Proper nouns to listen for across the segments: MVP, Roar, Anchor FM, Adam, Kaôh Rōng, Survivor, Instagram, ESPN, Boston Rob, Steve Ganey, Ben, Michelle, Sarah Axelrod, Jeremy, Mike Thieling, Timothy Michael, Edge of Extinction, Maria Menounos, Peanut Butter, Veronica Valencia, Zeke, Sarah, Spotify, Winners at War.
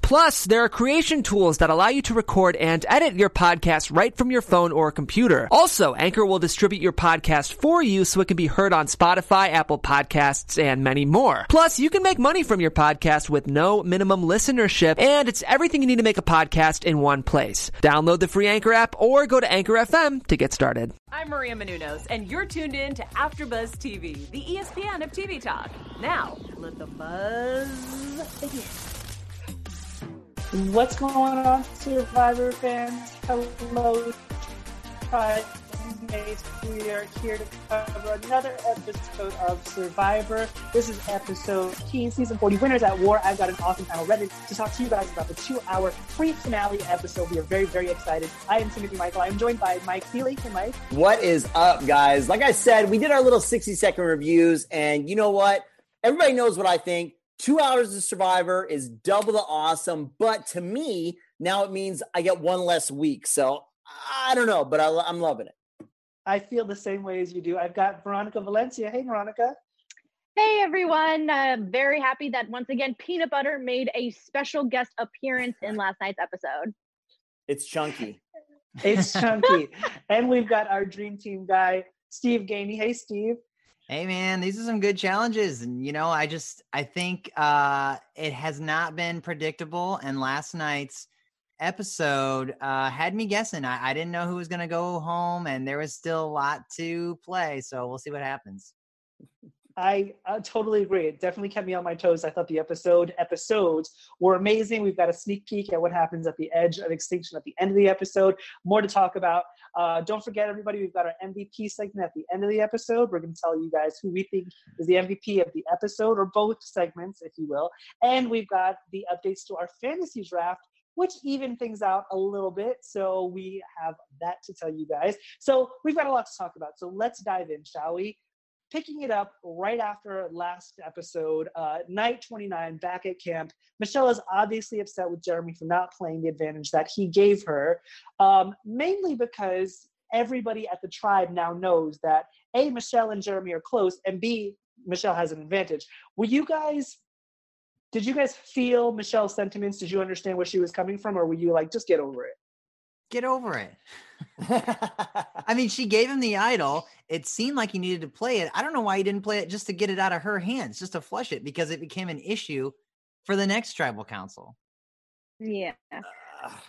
Plus, there are creation tools that allow you to record and edit your podcast right from your phone or computer. Also, Anchor will distribute your podcast for you so it can be heard on Spotify, Apple Podcasts, and many more. Plus, you can make money from your podcast with no minimum listenership, and it's everything you need to make a podcast in one place. Download the free Anchor app or go to Anchor FM to get started. I'm Maria Menounos, and you're tuned in to AfterBuzz TV, the ESPN of TV talk. Now, let the buzz begin. What's going on, Survivor fans? Hello, guys. We are here to cover another episode of Survivor. This is episode 15, season 40, Winners at War. I've got an awesome panel ready to talk to you guys about the 2-hour free finale episode. We are very, very excited. I am Timothy Michael. I am joined by Mike Healy. Hey, Mike. What is up, guys? Like I said, we did our little 60-second reviews, and you know what? Everybody knows what I think. 2 hours of Survivor is double the awesome, but to me, now it means I get one less week. So I don't know, but I'm loving it. I feel the same way as you do. I've got Veronica Valencia. Hey, Veronica. Hey, everyone. I'm very happy that once again, Peanut Butter made a special guest appearance in last night's episode. It's chunky. It's chunky. And we've got our dream team guy, Steve Ganey. Hey, Steve. Hey man, these are some good challenges. And you know, I think it has not been predictable. And last night's episode had me guessing. I didn't know who was going to go home, and there was still a lot to play. So we'll see what happens. I totally agree. It definitely kept me on my toes. I thought the episodes were amazing. We've got a sneak peek at what happens at the Edge of Extinction at the end of the episode. More to talk about. Don't forget, everybody, we've got our MVP segment at the end of the episode. We're going to tell you guys who we think is the MVP of the episode, or both segments, if you will. And we've got the updates to our fantasy draft, which even things out a little bit. So we have that to tell you guys. So we've got a lot to talk about. So let's dive in, shall we? Picking it up right after last episode, night 29, back at camp. Michelle is obviously upset with Jeremy for not playing the advantage that he gave her, mainly because everybody at the tribe now knows that, A, Michelle and Jeremy are close, and B, Michelle has an advantage. Did you guys feel Michelle's sentiments? Did you understand where she was coming from, or were you like, just get over it? Get over it. I mean, she gave him the idol. It seemed like he needed to play it. I don't know why he didn't play it just to get it out of her hands, just to flush it, because it became an issue for the next tribal council. Yeah.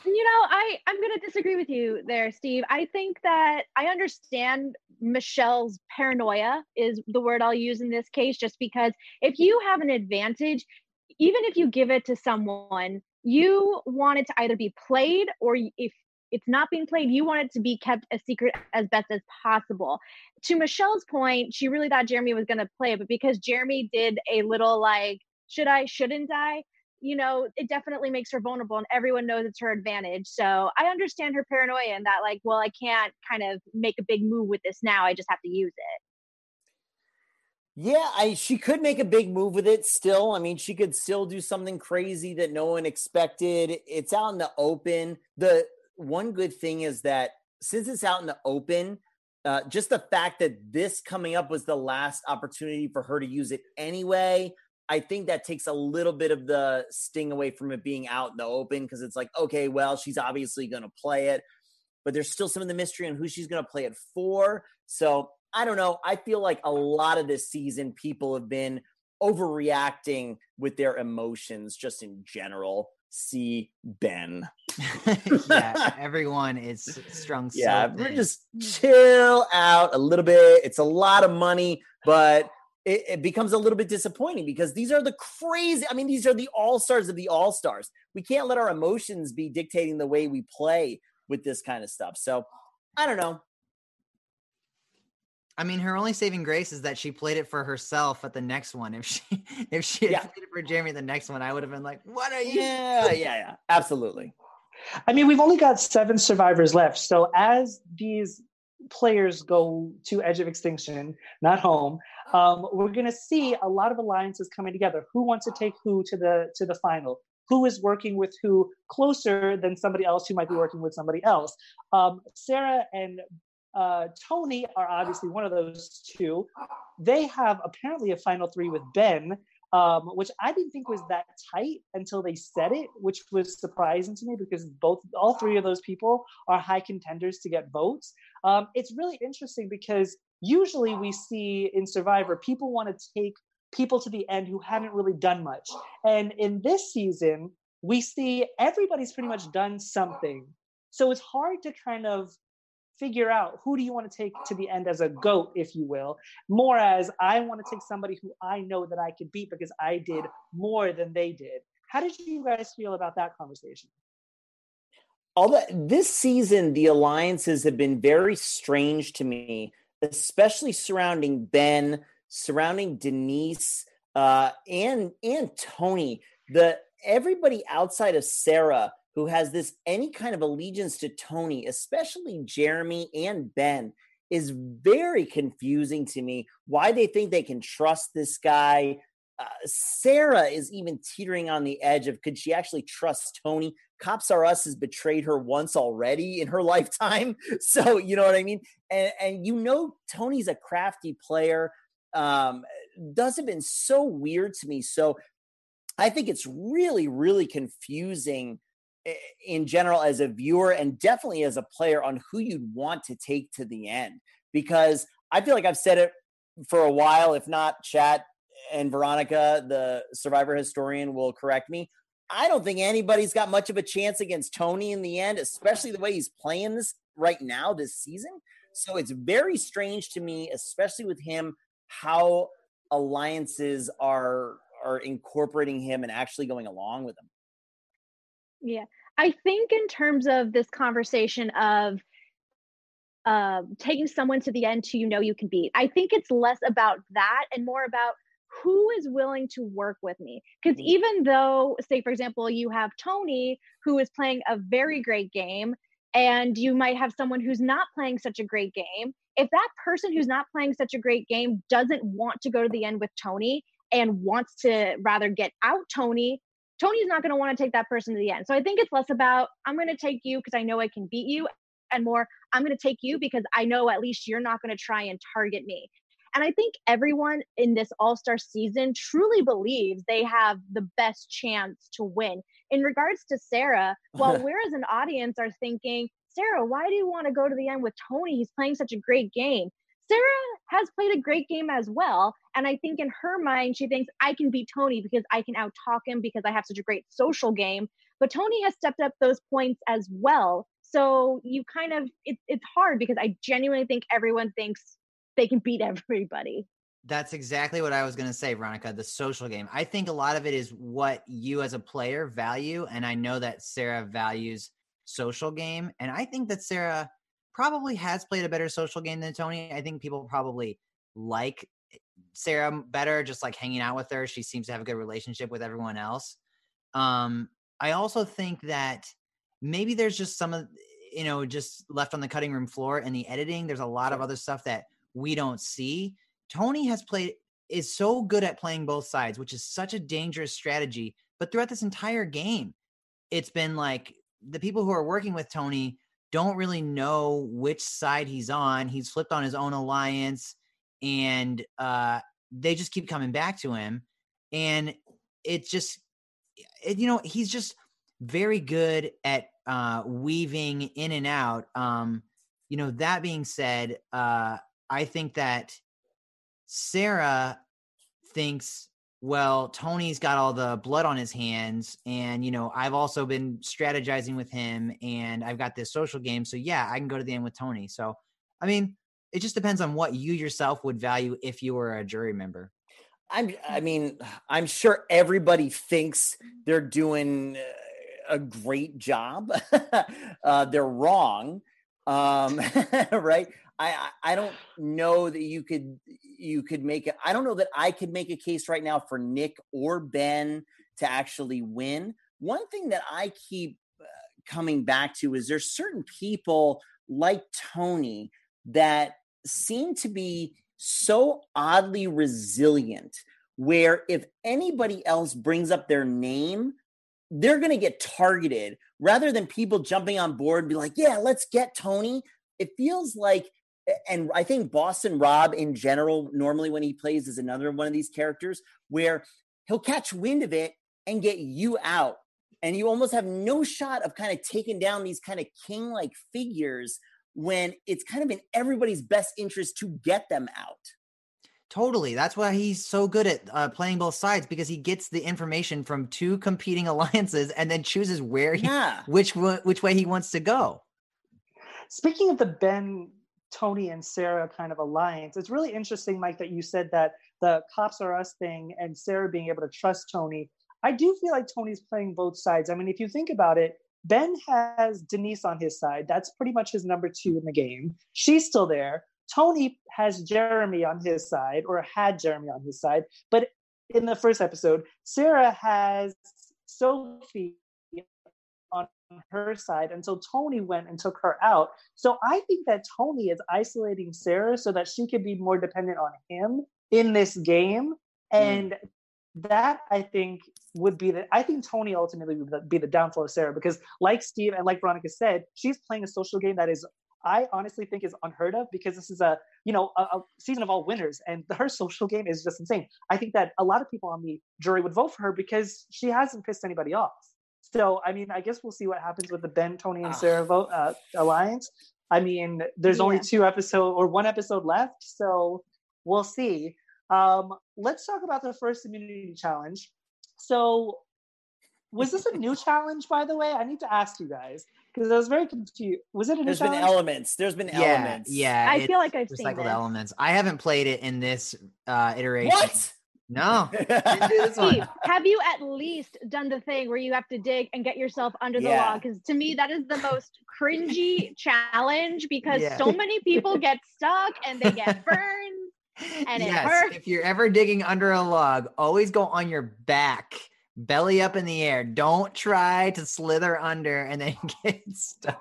You know, I'm going to disagree with you there, Steve. I think that I understand Michelle's paranoia is the word I'll use in this case, just because if you have an advantage, even if you give it to someone, you want it to either be played, or if it's not being played, you want it to be kept a secret as best as possible. To Michelle's point, she really thought Jeremy was going to play, but because Jeremy did a little like, should I, shouldn't I, you know, it definitely makes her vulnerable, and everyone knows it's her advantage. So I understand her paranoia in that, like, well, I can't kind of make a big move with this now. I just have to use it. Yeah, she could make a big move with it still. I mean, she could still do something crazy that no one expected. It's out in the open. The one good thing is that since it's out in the open, just the fact that this coming up was the last opportunity for her to use it anyway, I think that takes a little bit of the sting away from it being out in the open, because it's like, okay, well, she's obviously going to play it, but there's still some of the mystery on who she's going to play it for. So I don't know. I feel like a lot of this season, people have been overreacting with their emotions just in general. See Ben. Yeah, everyone is strung. Yeah, so we're just chill out a little bit. It's a lot of money, but it becomes a little bit disappointing because these are the crazy. I mean, these are the all-stars of the all-stars. We can't let our emotions be dictating the way we play with this kind of stuff. So I don't know. I mean, her only saving grace is that she played it for herself at the next one. If she had played it for Jeremy at the next one, I would have been like, what are you? Yeah, absolutely. I mean, we've only got 7 survivors left. So as these players go to Edge of Extinction, not home, we're going to see a lot of alliances coming together. Who wants to take who to the final? Who is working with who closer than somebody else who might be working with somebody else? Sarah and Tony are obviously one of those two. They have apparently a final three with Ben, which I didn't think was that tight until they said it, which was surprising to me because all three of those people are high contenders to get votes. It's really interesting because usually we see in Survivor, people want to take people to the end who haven't really done much. And in this season, we see everybody's pretty much done something. So it's hard to kind of figure out who do you want to take to the end as a goat, if you will, more as I want to take somebody who I know that I could beat because I did more than they did. How did you guys feel about that conversation? Although this season, the alliances have been very strange to me, especially surrounding Ben, surrounding Denise, and Tony. Everybody outside of Sarah who has this any kind of allegiance to Tony, especially Jeremy and Ben, is very confusing to me. Why they think they can trust this guy. Sarah is even teetering on the edge of, could she actually trust Tony? Cops 'R' Us has betrayed her once already in her lifetime. So, you know what I mean? And you know, Tony's a crafty player. Those have been so weird to me. So I think it's really, really confusing in general as a viewer and definitely as a player on who you'd want to take to the end, because I feel like I've said it for a while, if not Chat and Veronica, the Survivor historian, will correct me. I don't think anybody's got much of a chance against Tony in the end, especially the way he's playing this right now this season. So it's very strange to me, especially with him, how alliances are incorporating him and actually going along with him. Yeah, I think in terms of this conversation of taking someone to the end who you know you can beat, I think it's less about that and more about who is willing to work with me. Because even though, say, for example, you have Tony, who is playing a very great game, and you might have someone who's not playing such a great game, if that person who's not playing such a great game doesn't want to go to the end with Tony and wants to rather get out Tony's not going to want to take that person to the end. So I think it's less about, I'm going to take you because I know I can beat you, and more, I'm going to take you because I know at least you're not going to try and target me. And I think everyone in this All-Star season truly believes they have the best chance to win. In regards to Sarah, while we're as an audience are thinking, Sarah, why do you want to go to the end with Tony? He's playing such a great game. Sarah has played a great game as well. And I think in her mind, she thinks I can beat Tony because I can out-talk him because I have such a great social game. But Tony has stepped up those points as well. So you kind of, it's hard because I genuinely think everyone thinks they can beat everybody. That's exactly what I was going to say, Veronica, the social game. I think a lot of it is what you as a player value. And I know that Sarah values social game. And I think that Sarah probably has played a better social game than Tony. I think people probably like Sarah better, just like hanging out with her. She seems to have a good relationship with everyone else. I also think that maybe there's just some of, you know, just left on the cutting room floor in the editing. There's a lot of other stuff that we don't see. Tony is so good at playing both sides, which is such a dangerous strategy. But throughout this entire game, it's been like the people who are working with Tony don't really know which side he's on. He's flipped on his own alliance, and they just keep coming back to him. And he's just very good at weaving in and out. That being said, I think that Sarah thinks, well, Tony's got all the blood on his hands, and, you know, I've also been strategizing with him, and I've got this social game. So yeah, I can go to the end with Tony. So, I mean, it just depends on what you yourself would value if you were a jury member. I'm sure everybody thinks they're doing a great job. They're wrong. Right. I don't know that you could make it. I don't know that I could make a case right now for Nick or Ben to actually win. One thing that I keep coming back to is there's certain people like Tony that seem to be so oddly resilient, where if anybody else brings up their name, they're going to get targeted rather than people jumping on board and be like, yeah, let's get Tony. It feels like and I think Boston Rob in general, normally when he plays, is another one of these characters where he'll catch wind of it and get you out. And you almost have no shot of kind of taking down these kind of king-like figures when it's kind of in everybody's best interest to get them out. Totally. That's why he's so good at playing both sides, because he gets the information from two competing alliances and then chooses where which way he wants to go. Speaking of the Ben, Tony, and Sarah kind of alliance, it's really interesting, Mike, that you said that the Cops Are Us thing and Sarah being able to trust Tony. I do feel like Tony's playing both sides. I mean, if you think about it, Ben has Denise on his side. That's pretty much his number two in the game. She's still there. Tony has Jeremy on his side, or had Jeremy on his side. But in the first episode, Sarah has Sophie on her side until Tony went and took her out. So I think that Tony is isolating Sarah so that she could be more dependent on him in this game. And that, I think, would be the, I think Tony ultimately would be the downfall of Sarah, because like Steve and like Veronica said, she's playing a social game that is, I honestly think, is unheard of, because this is a season of all winners, and her social game is just insane. I think that a lot of people on the jury would vote for her because she hasn't pissed anybody off. So, I mean, I guess we'll see what happens with the Ben, Tony, and Sarah alliance. I mean, there's only one episode left, so we'll see. Let's talk about the first immunity challenge. So, was this a new challenge, by the way? I need to ask you guys, because I was very confused. Was it a new challenge? There's been elements. Yeah. I feel like I've seen recycled elements. I haven't played it in this iteration. What? No. Steve, have you at least done the thing where you have to dig and get yourself under the log? Because to me, that is the most cringy challenge, because so many people get stuck and they get burned and it hurts. If you're ever digging under a log, always go on your back, belly up in the air. Don't try to slither under and then get stuck.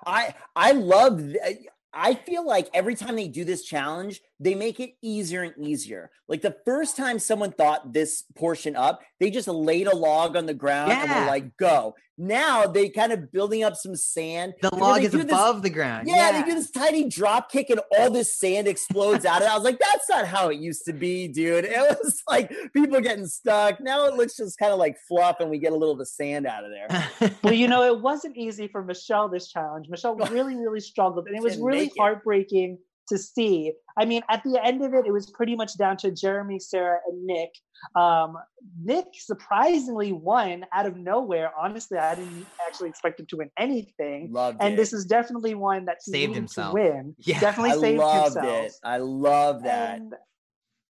I feel like every time they do this challenge, they make it easier and easier. Like the first time someone thought this portion up, they just laid a log on the ground and were like, go. Now they kind of building up some sand. The log is above the ground. Yeah, they do this tiny drop kick and all this sand explodes out of it. I was like, that's not how it used to be, dude. It was like people getting stuck. Now it looks just kind of like fluff and we get a little of the sand out of there. Well, it wasn't easy for Michelle this challenge. Michelle really, really struggled, and it was really heartbreaking to see. I mean, at the end of it, it was pretty much down to Jeremy, Sarah, and Nick. Nick surprisingly won out of nowhere. Honestly, I didn't actually expect him to win anything. Loved it. This is definitely one that he saved himself to win. Yeah, definitely I saved himself. I love that. And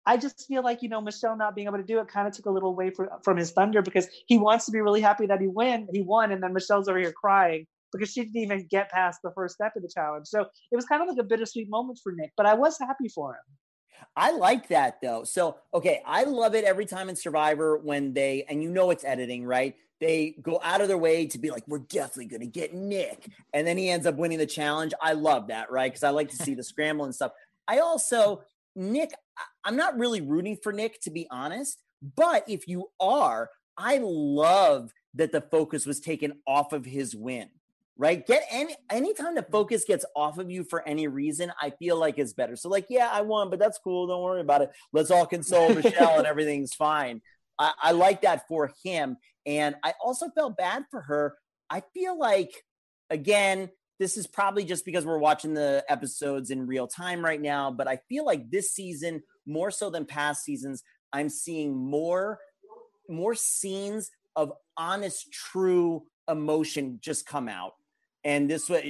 I just feel like, Michelle not being able to do it kind of took a little away from his thunder, because he wants to be really happy that he won, and then Michelle's over here crying because she didn't even get past the first step of the challenge. So it was kind of like a bittersweet moment for Nick, but I was happy for him. I like that, though. So, okay, I love it every time in Survivor when they, and it's editing, right? They go out of their way to be like, we're definitely going to get Nick. And then he ends up winning the challenge. I love that, right? Because I like to see the scramble and stuff. I also, Nick, I'm not really rooting for Nick, to be honest. But if you are, I love that the focus was taken off of his win. Right? Get anytime the focus gets off of you for any reason, I feel like it's better. So like, yeah, I won, but that's cool. Don't worry about it. Let's all console Michelle and everything's fine. I like that for him. And I also felt bad for her. I feel like, again, this is probably just because we're watching the episodes in real time right now, but I feel like this season, more so than past seasons, I'm seeing more scenes of honest, true emotion just come out. And this was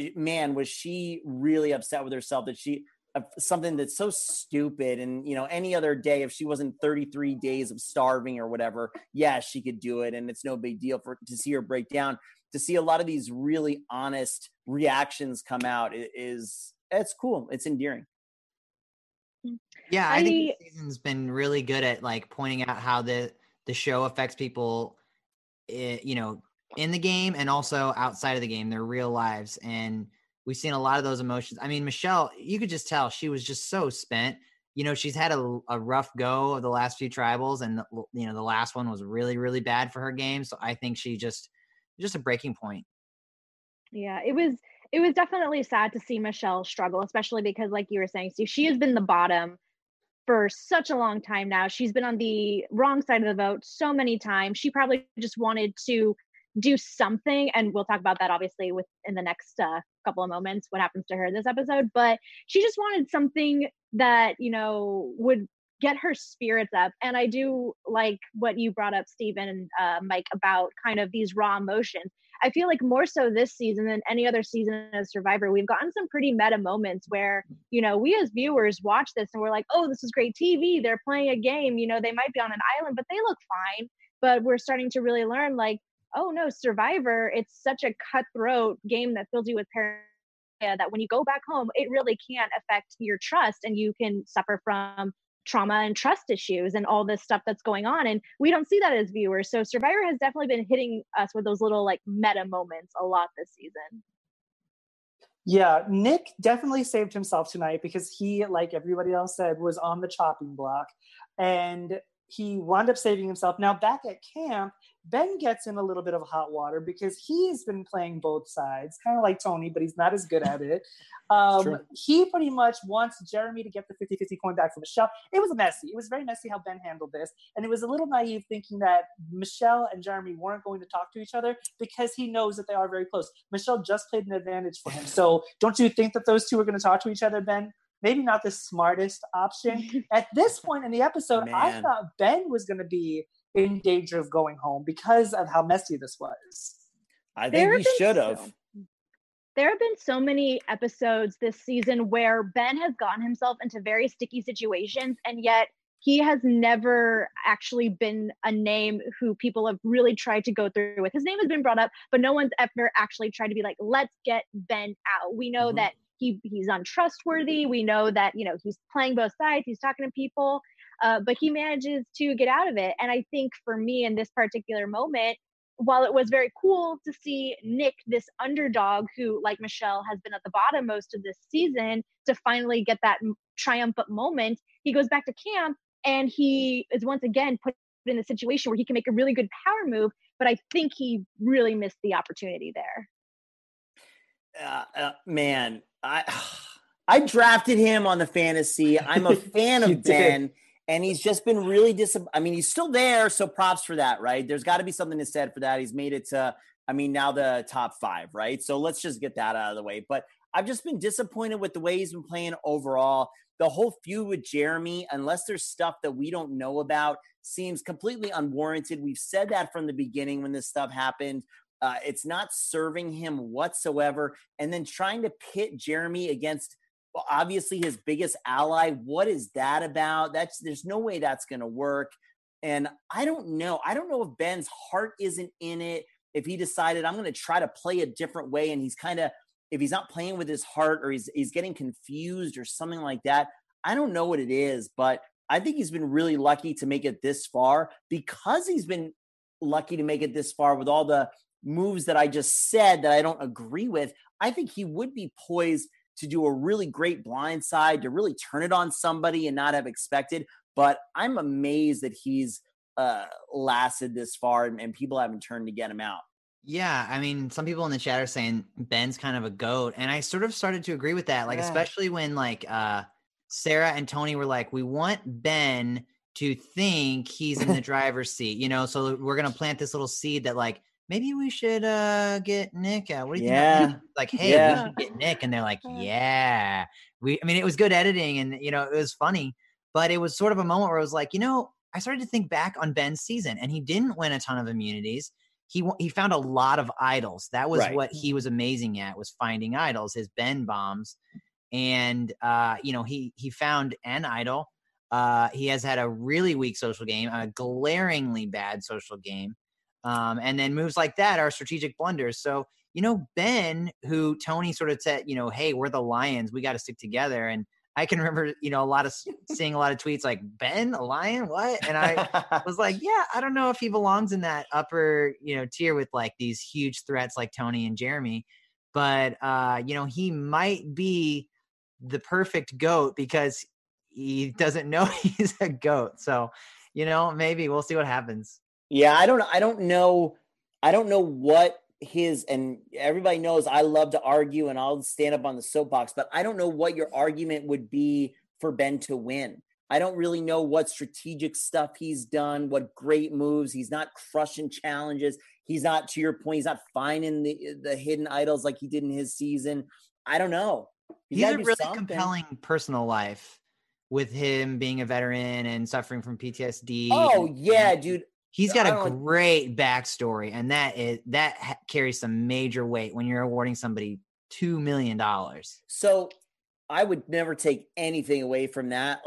she really upset with herself that she, something that's so stupid. And, any other day, if she wasn't 33 days of starving or whatever, yeah, she could do it. And it's no big deal to see her break down. To see a lot of these really honest reactions come out it's cool. It's endearing. Yeah. I think this season's been really good at like pointing out how the show affects people, in the game and also outside of the game, their real lives. And we've seen a lot of those emotions. I mean, Michelle, you could just tell she was just so spent. She's had a rough go of the last few tribals, and the last one was really, really bad for her game. So I think she just a breaking point. Yeah, it was it was definitely sad to see Michelle struggle, especially because, like you were saying, Steve, she has been the bottom for such a long time now. She's been on the wrong side of the vote so many times. She probably just wanted to do something. And we'll talk about that, obviously, in the next couple of moments, what happens to her this episode. But she just wanted something that, you know, would get her spirits up. And I do like what you brought up, Stephen and Mike, about kind of these raw emotions. I feel like more so this season than any other season of Survivor, we've gotten some pretty meta moments where, you know, we as viewers watch this and we're like, oh, this is great TV. They're playing a game. You know, they might be on an island, but they look fine. But we're starting to really learn, like, oh no, Survivor, it's such a cutthroat game that fills you with paranoia that when you go back home, it really can affect your trust and you can suffer from trauma and trust issues and all this stuff that's going on. And we don't see that as viewers. So Survivor has definitely been hitting us with those little like meta moments a lot this season. Yeah, Nick definitely saved himself tonight because he, like everybody else said, was on the chopping block. And he wound up saving himself. Now back at camp, Ben gets in a little bit of hot water because he's been playing both sides, kind of like Tony, but he's not as good at it. He pretty much wants Jeremy to get the 50-50 coin back from Michelle. It was messy. It was very messy how Ben handled this. And it was a little naive thinking that Michelle and Jeremy weren't going to talk to each other because he knows that they are very close. Michelle just played an advantage for him. So don't you think that those two are going to talk to each other, Ben? Maybe not the smartest option. At this point in the episode, man, I thought Ben was going to be in danger of going home because of how messy this was. I think he should have. There have been so many episodes this season where Ben has gotten himself into very sticky situations, and yet he has never actually been a name who people have really tried to go through with. His name has been brought up, but no one's ever actually tried to be like, let's get Ben out. We know that he's untrustworthy. We know that, you know, he's playing both sides. He's talking to people, but he manages to get out of it. And I think for me in this particular moment, while it was very cool to see Nick, this underdog who, like Michelle, has been at the bottom most of this season, to finally get that triumphant moment, he goes back to camp and he is once again put in a situation where he can make a really good power move. But I think he really missed the opportunity there. Man, I drafted him on the fantasy. I'm a fan of Ben, and he's just been really I mean, he's still there, so props for that, right? There's got to be something to said for that. He's made it to, I mean, now the top 5, right? So let's just get that out of the way. But I've just been disappointed with the way he's been playing overall. The whole feud with Jeremy, unless there's stuff that we don't know about, seems completely unwarranted. We've said that from the beginning when this stuff happened. It's not serving him whatsoever. And then trying to pit Jeremy against, well, obviously his biggest ally. What is that about? There's no way that's going to work. And I don't know. I don't know if Ben's heart isn't in it. If he decided I'm going to try to play a different way. And he's kind of, if he's not playing with his heart or he's getting confused or something like that, I don't know what it is, but I think he's been really lucky to make it this far because he's been lucky to make it this far with all the moves that I just said that I don't agree with. I think he would be poised to do a really great blind side, to really turn it on somebody and not have expected. But I'm amazed that he's lasted this far and people haven't turned to get him out. Yeah, I mean, some people in the chat are saying Ben's kind of a goat. And I sort of started to agree with that, like, especially when like Sarah and Tony were like, we want Ben to think he's in the driver's seat, you know, so we're going to plant this little seed that like, maybe we should get Nick out. What do you think? Like, hey, we should get Nick. And they're like, I mean, it was good editing and, you know, it was funny. But it was sort of a moment where I was like, you know, I started to think back on Ben's season. And he didn't win a ton of immunities. He found a lot of idols. That was what he was amazing at, was finding idols, his Ben bombs. And, you know, he found an idol. He has had a really weak social game, a glaringly bad social game. And then moves like that are strategic blunders. So, you know, Ben, who Tony sort of said, you know, hey, we're the Lions. We got to stick together. And I can remember, you know, seeing a lot of tweets like, Ben, a Lion, what? And I was like, yeah, I don't know if he belongs in that upper, you know, tier with like these huge threats like Tony and Jeremy. But, you know, he might be the perfect goat because he doesn't know he's a goat. So, you know, maybe we'll see what happens. Yeah, I don't know what his, and everybody knows I love to argue and I'll stand up on the soapbox, but I don't know what your argument would be for Ben to win. I don't really know what strategic stuff he's done, what great moves. He's not crushing challenges. He's not, to your point, he's not finding the hidden idols like he did in his season. I don't know. He's a really compelling personal life with him being a veteran and suffering from PTSD. Oh, yeah, dude. He's got a great backstory, and that carries some major weight when you're awarding somebody $2 million. So I would never take anything away from that,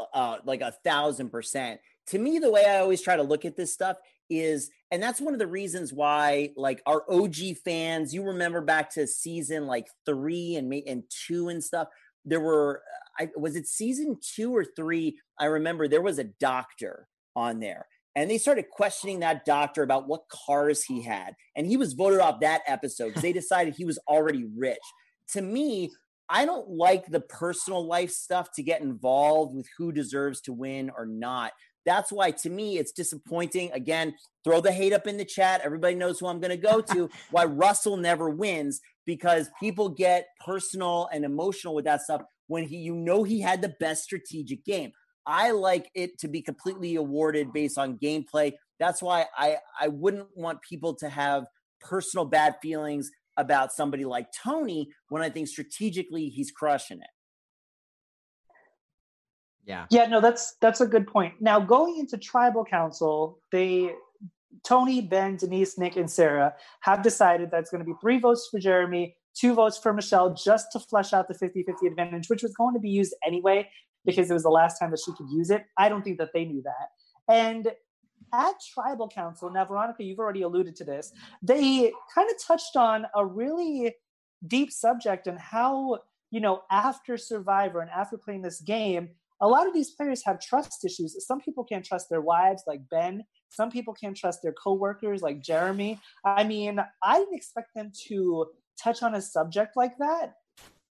like 1,000%. To me, the way I always try to look at this stuff is, and that's one of the reasons why, like, our OG fans, you remember back to season like 3 and 2 and stuff, there were, was it season 2 or 3? I remember there was a doctor on there. And they started questioning that doctor about what cars he had. And he was voted off that episode because they decided he was already rich. To me, I don't like the personal life stuff to get involved with who deserves to win or not. That's why, to me, it's disappointing. Again, throw the hate up in the chat. Everybody knows who I'm going to go to. Why Russell never wins, because people get personal and emotional with that stuff when he, you know, he had the best strategic game. I like it to be completely awarded based on gameplay. That's why I wouldn't want people to have personal bad feelings about somebody like Tony when I think strategically he's crushing it. Yeah. Yeah, no, that's a good point. Now, going into tribal council, Tony, Ben, Denise, Nick, and Sarah have decided that's going to be 3 votes for Jeremy, 2 votes for Michelle, just to flesh out the 50-50 advantage, which was going to be used anyway, because it was the last time that she could use it. I don't think that they knew that. And at Tribal Council, now, Veronica, you've already alluded to this, they kind of touched on a really deep subject and how, you know, after Survivor and after playing this game, a lot of these players have trust issues. Some people can't trust their wives, like Ben. Some people can't trust their coworkers, like Jeremy. I mean, I didn't expect them to touch on a subject like that.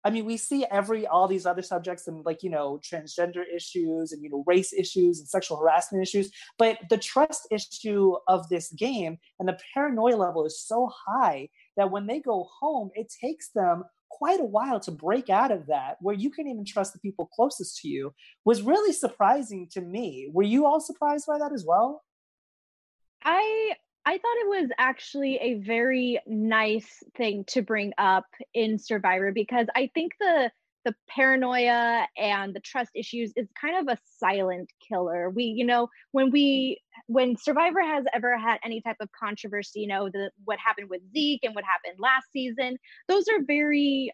I mean, we see all these other subjects and, like, you know, transgender issues and, you know, race issues and sexual harassment issues, but the trust issue of this game and the paranoia level is so high that when they go home, it takes them quite a while to break out of that, where you can't even trust the people closest to you, was really surprising to me. Were you all surprised by that as well? I thought it was actually a very nice thing to bring up in Survivor, because I think the paranoia and the trust issues is kind of a silent killer. We, you know, when Survivor has ever had any type of controversy, you know, what happened with Zeke and what happened last season, those are very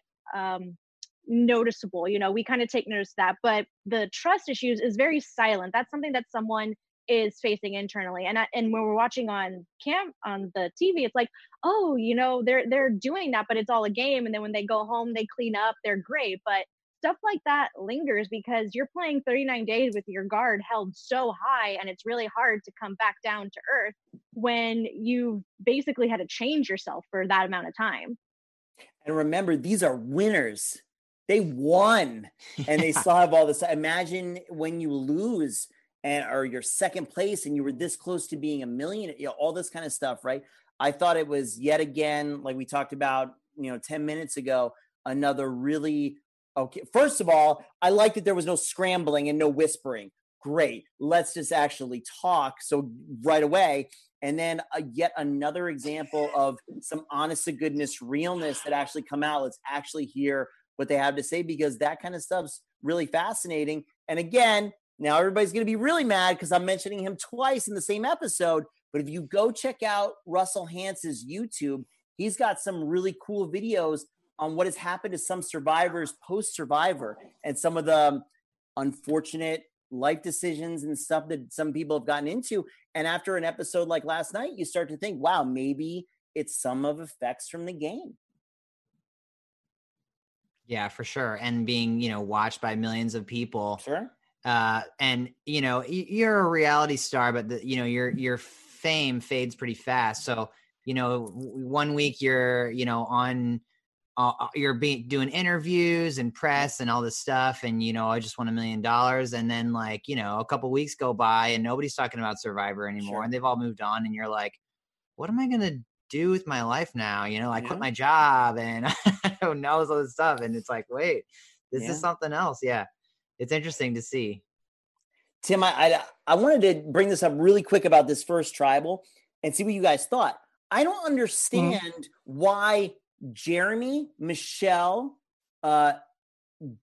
noticeable. You know, we kind of take notice of that, but the trust issues is very silent. That's something that someone is facing internally, and when we're watching on on the TV, it's like, oh, you know, they're doing that, but it's all a game. And then when they go home, they clean up, they're great. But stuff like that lingers because you're playing 39 days with your guard held so high, and it's really hard to come back down to earth when you basically had to change yourself for that amount of time. And remember, these are winners. They won, and they still have all this. Imagine when you lose, or your second place, and you were this close to being a millionaire, you know, all this kind of stuff, right? I thought it was, yet again, like we talked about, you know, 10 minutes ago, another really, okay. First of all, I like that there was no scrambling and no whispering. Great. Let's just actually talk. So right away. And then yet another example of some honest to goodness realness that actually come out. Let's actually hear what they have to say, because that kind of stuff's really fascinating. And again, now everybody's going to be really mad because I'm mentioning him twice in the same episode. But if you go check out Russell Hance's YouTube, he's got some really cool videos on what has happened to some survivors post-Survivor and some of the unfortunate life decisions and stuff that some people have gotten into. And after an episode like last night, you start to think, wow, maybe it's some of effects from the game. Yeah, for sure. And being, you know, watched by millions of people. Sure. And you know, you're a reality star, but you know, your fame fades pretty fast. So, you know, one week you're, you know, on, you're doing interviews and press and all this stuff. And, you know, I just won $1 million. And then, like, you know, a couple weeks go by and nobody's talking about Survivor anymore. Sure. And they've all moved on, and you're like, what am I going to do with my life now? You know, I quit my job and I don't know all this stuff. And it's like, wait, this is something else. Yeah. It's interesting to see. Tim, I wanted to bring this up really quick about this first tribal and see what you guys thought. I don't understand why Jeremy, Michelle,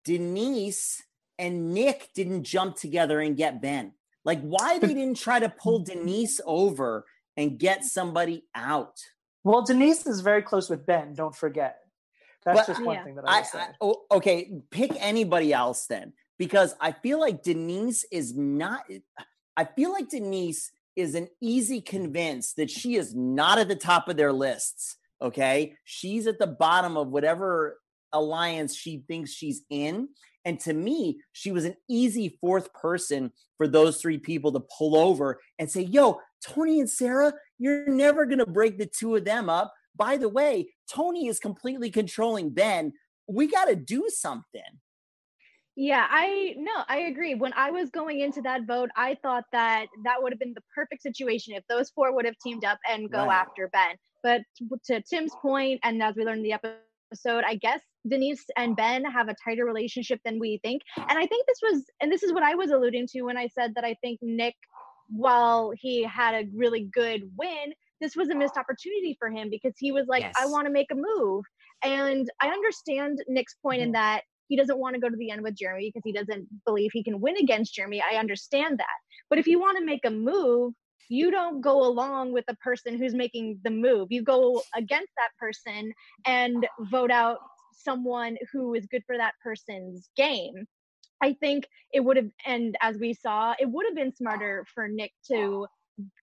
Denise, and Nick didn't jump together and get Ben. Like, why they didn't try to pull Denise over and get somebody out. Well, Denise is very close with Ben, don't forget. That's just one thing that I would say. Okay, pick anybody else then, because I feel like Denise is not – I feel like Denise is an easy convince that she is not at the top of their lists, okay? She's at the bottom of whatever alliance she thinks she's in. And to me, she was an easy fourth person for those three people to pull over and say, yo, Tony and Sarah, you're never going to break the two of them up. By the way, Tony is completely controlling Ben. We got to do something. Yeah, I agree. When I was going into that vote, I thought that would have been the perfect situation if those four would have teamed up and go after Ben. But to Tim's point, and as we learned in the episode, I guess Denise and Ben have a tighter relationship than we think. And I think this is what I was alluding to when I said that I think Nick, while he had a really good win, this was a missed opportunity for him because he was like, I want to make a move. And I understand Nick's point in that he doesn't want to go to the end with Jeremy because he doesn't believe he can win against Jeremy. I understand that. But if you want to make a move, you don't go along with the person who's making the move. You go against that person and vote out someone who is good for that person's game. I think it would have, and as we saw, it would have been smarter for Nick to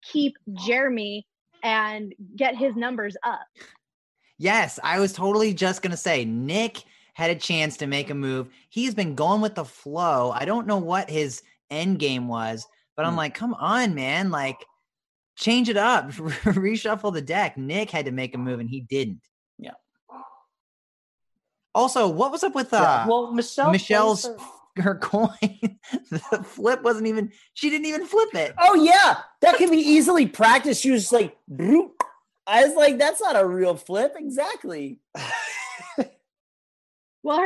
keep Jeremy and get his numbers up. Yes, I was totally just going to say, Nick had a chance to make a move. He's been going with the flow. I don't know what his end game was, but I'm like, come on, man. Like, change it up. Reshuffle the deck. Nick had to make a move, and he didn't. Yeah. Also, what was up with Michelle's... her coin? The flip wasn't even, she didn't even flip it. Oh yeah, that can be easily practiced. She was just like, broop. I was like, that's not a real flip. Exactly. Well,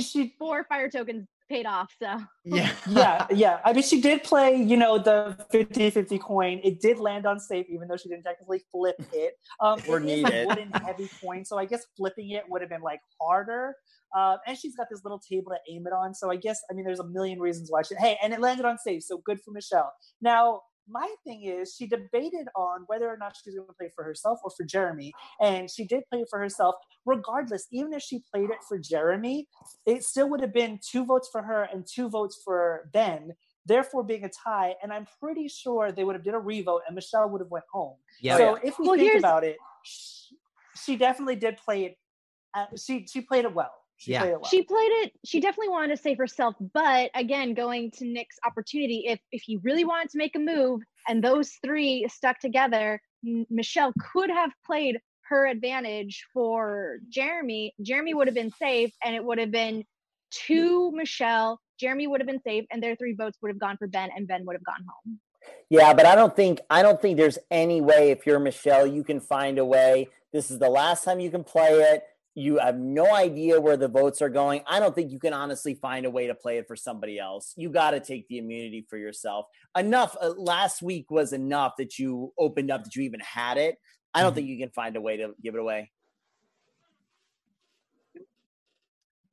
she 4 fire tokens paid off, so yeah. I mean, she did play, you know, the 50-50 coin. It did land on safe, even though she didn't technically flip it. Or need it. Wooden heavy coin, so I guess flipping it would have been like harder. And she's got this little table to aim it on, so I guess, I mean, there's a million reasons why and it landed on safe, so good for Michelle. Now, my thing is, she debated on whether or not she was going to play for herself or for Jeremy, and she did play for herself. Regardless, even if she played it for Jeremy, it still would have been 2 votes for her and 2 votes for Ben, therefore being a tie, and I'm pretty sure they would have did a revote, and Michelle would have went home. Yeah, so if we think about it, she definitely did play it. She played it well. She played it. She definitely wanted to save herself. But again, going to Nick's opportunity, if he really wanted to make a move and those three stuck together, Michelle could have played her advantage for Jeremy. Jeremy would have been safe, and it would have been to Michelle. Jeremy would have been safe, and their 3 votes would have gone for Ben, and Ben would have gone home. Yeah, but I don't think there's any way, if you're Michelle, you can find a way. This is the last time you can play it. You have no idea where the votes are going. I don't think you can honestly find a way to play it for somebody else. You got to take the immunity for yourself. Enough. Last week was enough that you opened up, that you even had it. I don't think you can find a way to give it away.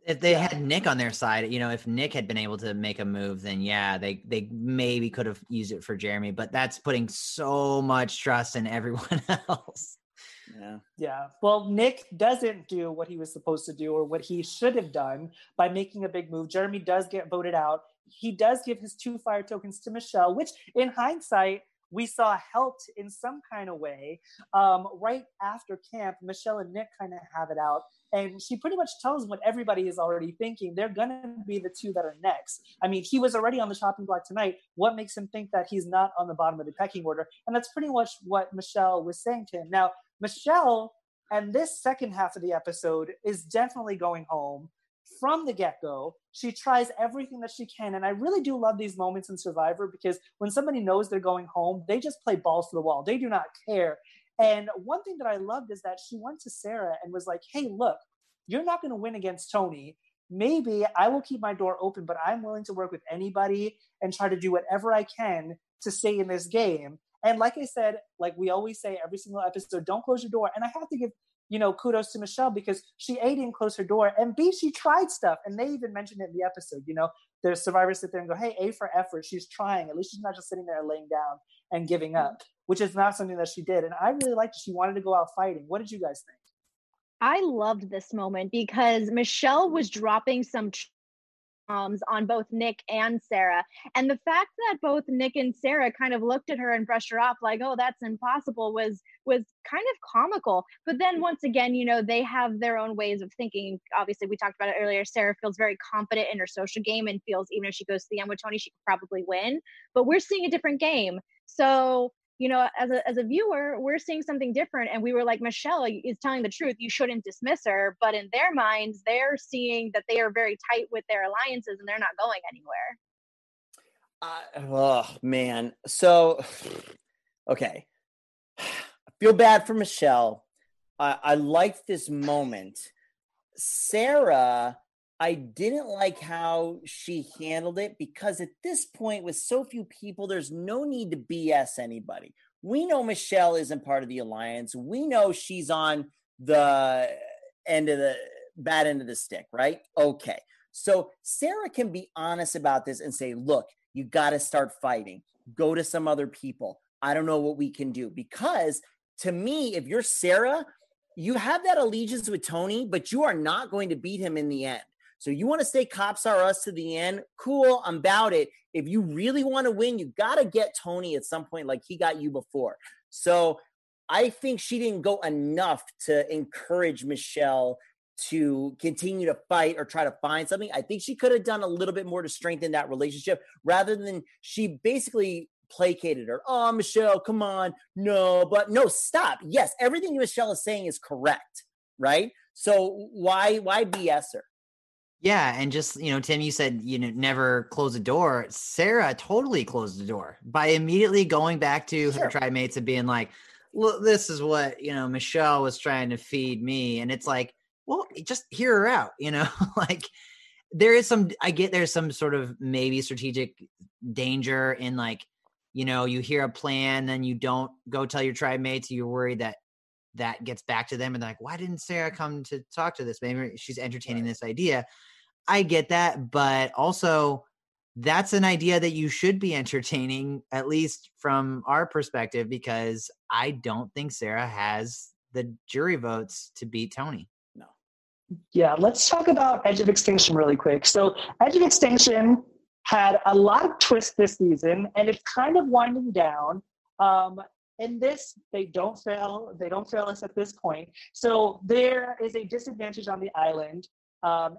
If they had Nick on their side, you know, if Nick had been able to make a move, then they maybe could have used it for Jeremy, but that's putting so much trust in everyone else. Yeah. Well, Nick doesn't do what he was supposed to do or what he should have done by making a big move. Jeremy does get voted out. He does give his 2 fire tokens to Michelle, which in hindsight, we saw helped in some kind of way. Right after camp, Michelle and Nick kind of have it out. And she pretty much tells what everybody is already thinking. They're going to be the 2 that are next. I mean, he was already on the chopping block tonight. What makes him think that he's not on the bottom of the pecking order? And that's pretty much what Michelle was saying to him. Now, Michelle, and this second half of the episode, is definitely going home from the get-go. She tries everything that she can. And I really do love these moments in Survivor, because when somebody knows they're going home, they just play balls to the wall. They do not care. And one thing that I loved is that she went to Sarah and was like, hey, look, you're not going to win against Tony. Maybe I will keep my door open, but I'm willing to work with anybody and try to do whatever I can to stay in this game. And like I said, like we always say every single episode, don't close your door. And I have to give, you know, kudos to Michelle, because she A, didn't close her door, and B, she tried stuff. And they even mentioned it in the episode, you know, the survivors sit there and go, hey, A for effort. She's trying. At least she's not just sitting there laying down and giving up, which is not something that she did. And I really liked it. She wanted to go out fighting. What did you guys think? I loved this moment because Michelle was dropping some on both Nick and Sarah. And the fact that both Nick and Sarah kind of looked at her and brushed her off like, oh, that's impossible, was kind of comical. But then once again, you know, they have their own ways of thinking. Obviously, we talked about it earlier. Sarah feels very confident in her social game and feels even if she goes to the end with Tony, she could probably win. But we're seeing a different game. So, you know, as a viewer, we're seeing something different. And we were like, Michelle is telling the truth. You shouldn't dismiss her. But in their minds, they're seeing that they are very tight with their alliances and they're not going anywhere. Oh, man. So, okay. I feel bad for Michelle. I liked this moment. Sarah, I didn't like how she handled it, because at this point with so few people, there's no need to BS anybody. We know Michelle isn't part of the alliance. We know she's on the end of the bad end of the stick, right? Okay. So Sarah can be honest about this and say, look, you got to start fighting. Go to some other people. I don't know what we can do. Because to me, if you're Sarah, you have that allegiance with Tony, but you are not going to beat him in the end. So you want to stay Cops Are Us to the end? Cool, I'm about it. If you really want to win, you got to get Tony at some point like he got you before. So I think she didn't go enough to encourage Michelle to continue to fight or try to find something. I think she could have done a little bit more to strengthen that relationship rather than she basically placated her. Oh, Michelle, come on. No, but no, stop. Yes, everything Michelle is saying is correct, right? So why BS her? Yeah, and just, you know, Tim, you said, you know, never close a door. Sarah totally closed the door by immediately going back to her trimates and being like, look, this is what, you know, Michelle was trying to feed me. And it's like, well, just hear her out, you know, like there is some, I get there's some sort of maybe strategic danger in like, you know, you hear a plan, then you don't go tell your trimates. You're worried that gets back to them and they're like, why didn't Sarah come to talk to this? Maybe she's entertaining this idea. I get that, but also that's an idea that you should be entertaining, at least from our perspective, because I don't think Sarah has the jury votes to beat Tony. No. Yeah, let's talk about Edge of Extinction really quick. So Edge of Extinction had a lot of twists this season, and it's kind of winding down. In this, they don't fail. They don't fail us at this point. So there is a disadvantage on the island.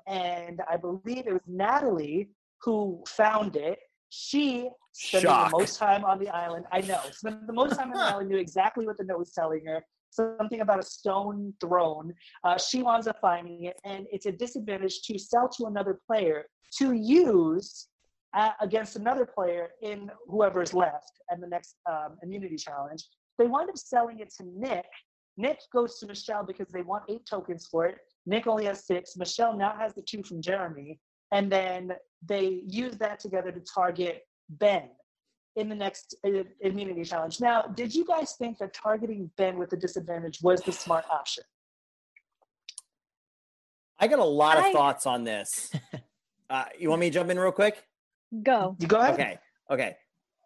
And I believe it was Natalie who found it. She spent the most time on the island. I know. Spent the most time on the island, knew exactly what the note was telling her. Something about a stone throne. She winds up finding it. And it's a disadvantage to sell to another player to use against another player in whoever's left and the next immunity challenge. They wind up selling it to Nick. Nick goes to Michelle because they want 8 tokens for it. Nick only has 6. Michelle now has the 2 from Jeremy. And then they use that together to target Ben in the next immunity challenge. Now, did you guys think that targeting Ben with the disadvantage was the smart option? I got a lot of thoughts on this. You want me to jump in real quick? Go ahead. Okay.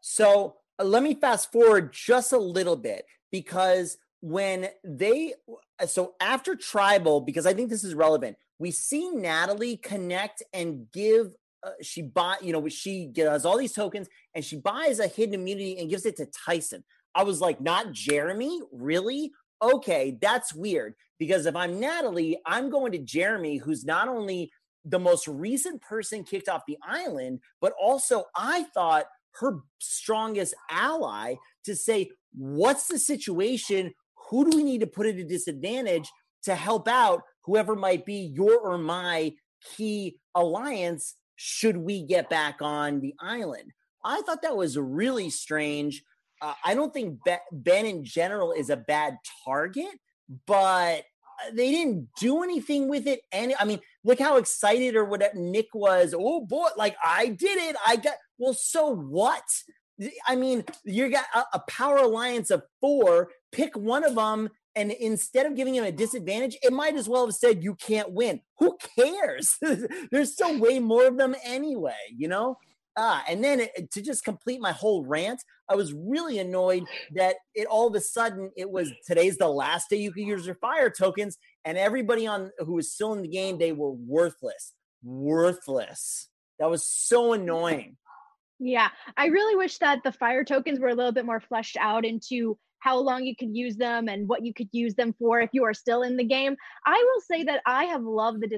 So let me fast forward just a little bit, because after tribal, because I think this is relevant, we see Natalie connect and give, she does all these tokens and she buys a hidden immunity and gives it to Tyson. I was like, not Jeremy? Really? Okay. That's weird. Because if I'm Natalie, I'm going to Jeremy, who's not only the most recent person kicked off the island, but also I thought her strongest ally to say, what's the situation? Who do we need to put at a disadvantage to help out whoever might be your or my key alliance should we get back on the island? I thought that was really strange. I don't think Ben in general is a bad target, but they didn't do anything with it. And I mean, look how excited or what Nick was. Oh boy, like I did it. I got, well, so what? I mean, you got a power alliance of four, pick one of them. And instead of giving him a disadvantage, it might as well have said, you can't win. Who cares? There's still way more of them anyway, you know? And then to just complete my whole rant, I was really annoyed that it all of a sudden it was today's the last day you could use your fire tokens, and everybody on who was still in the game, they were worthless. That was so annoying. Yeah, I really wish that the fire tokens were a little bit more fleshed out into how long you could use them and what you could use them for if you are still in the game. I will say that I have loved the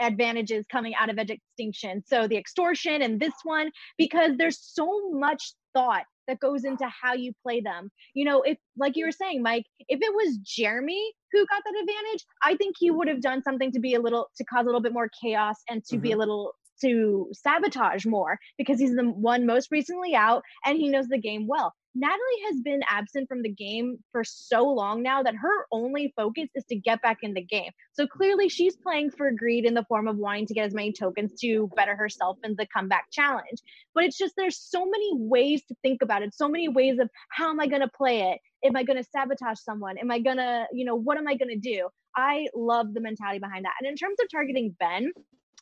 advantages coming out of Edge of Extinction. So the extortion and this one, because there's so much thought that goes into how you play them. You know, if, like you were saying, Mike, if it was Jeremy who got that advantage, I think he would have done something to cause a little bit more chaos and to be a little, to sabotage more, because he's the one most recently out and he knows the game well. Natalie has been absent from the game for so long now that her only focus is to get back in the game. So clearly she's playing for greed in the form of wanting to get as many tokens to better herself in the comeback challenge. But it's just, there's so many ways to think about it. So many ways of, how am I going to play it? Am I going to sabotage someone? Am I going to, what am I going to do? I love the mentality behind that. And in terms of targeting Ben,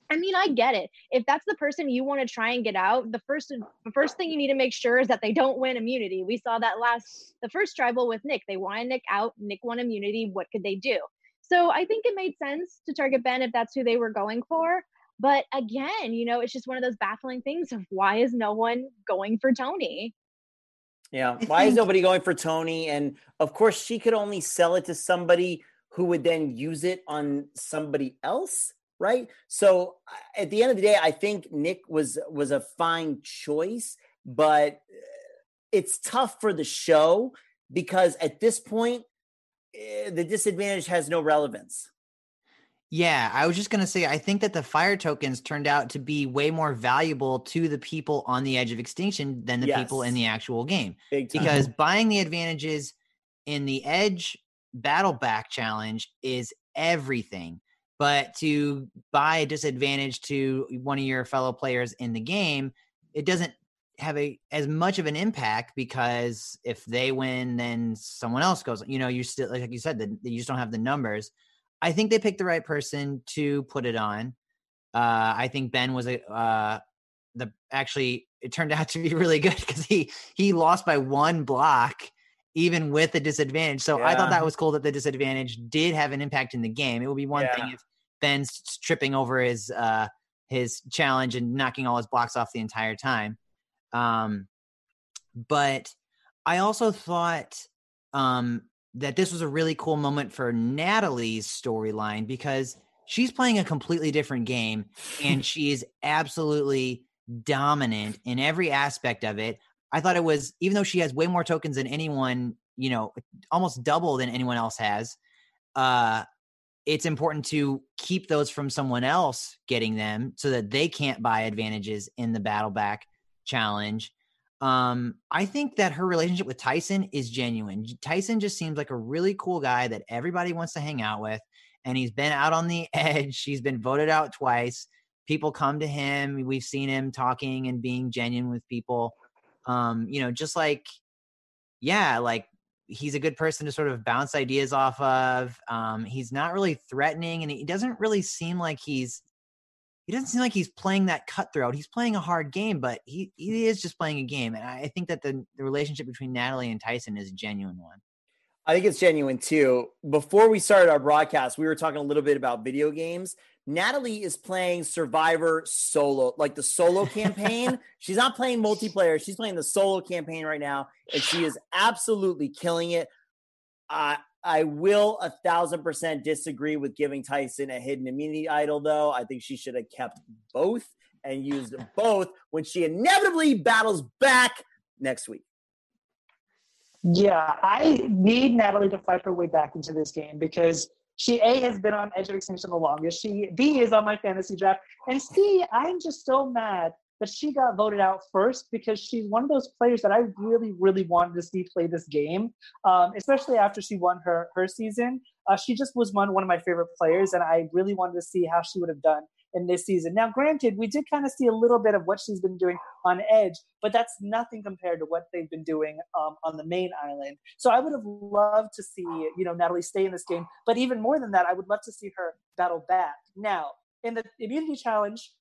I mean, I get it. If that's the person you want to try and get out, the first thing you need to make sure is that they don't win immunity. We saw that the first tribal with Nick. They wanted Nick out. Nick won immunity. What could they do? So I think it made sense to target Ben if that's who they were going for. But again, it's just one of those baffling things of, why is no one going for Tony? Yeah, why is nobody going for Tony? And of course, she could only sell it to somebody who would then use it on somebody else. Right. So at the end of the day, I think Nick was a fine choice, but it's tough for the show because at this point, the disadvantage has no relevance. Yeah, I was just going to say, I think that the fire tokens turned out to be way more valuable to the people on the Edge of Extinction than the people in the actual game, because buying the advantages in the Edge battle back challenge is everything. But to buy a disadvantage to one of your fellow players in the game, it doesn't have as much of an impact, because if they win, then someone else goes. You still, like you said, that you just don't have the numbers. I think they picked the right person to put it on. I think Ben was actually it turned out to be really good, because he lost by one block, even with a disadvantage. So I thought that was cool that the disadvantage did have an impact in the game. It would be one thing if Ben's tripping over his challenge and knocking all his blocks off the entire time. But I also thought that this was a really cool moment for Natalie's storyline, because she's playing a completely different game and she is absolutely dominant in every aspect of it. I thought it was, even though she has way more tokens than anyone, almost double than anyone else has, it's important to keep those from someone else getting them so that they can't buy advantages in the battle back challenge. I think that her relationship with Tyson is genuine. Tyson just seems like a really cool guy that everybody wants to hang out with. And he's been out on the edge. He's been voted out twice. People come to him. We've seen him talking and being genuine with people. He's a good person to sort of bounce ideas off of. He's not really threatening, and he doesn't seem like he's playing that cutthroat. He's playing a hard game, but he is just playing a game. And I think that the relationship between Natalie and Tyson is a genuine one. I think it's genuine too. Before we started our broadcast, we were talking a little bit about video games. Natalie is playing Survivor solo, like the solo campaign. She's not playing multiplayer. She's playing the solo campaign right now, and she is absolutely killing it. I will 1,000% disagree with giving Tyson a hidden immunity idol, though. I think she should have kept both and used both when she inevitably battles back next week. Yeah, I need Natalie to fight her way back into this game, because she, A, has been on Edge of Extinction the longest. She, B, is on my fantasy draft. And C, I'm just so mad that she got voted out first because she's one of those players that I really, really wanted to see play this game, especially after she won her season. She just was one of my favorite players, and I really wanted to see how she would have done in this season. Now, granted, we did kind of see a little bit of what she's been doing on Edge, but that's nothing compared to what they've been doing on the main island. So I would have loved to see, Natalie stay in this game, but even more than that, I would love to see her battle back. Now, in the immunity challenge,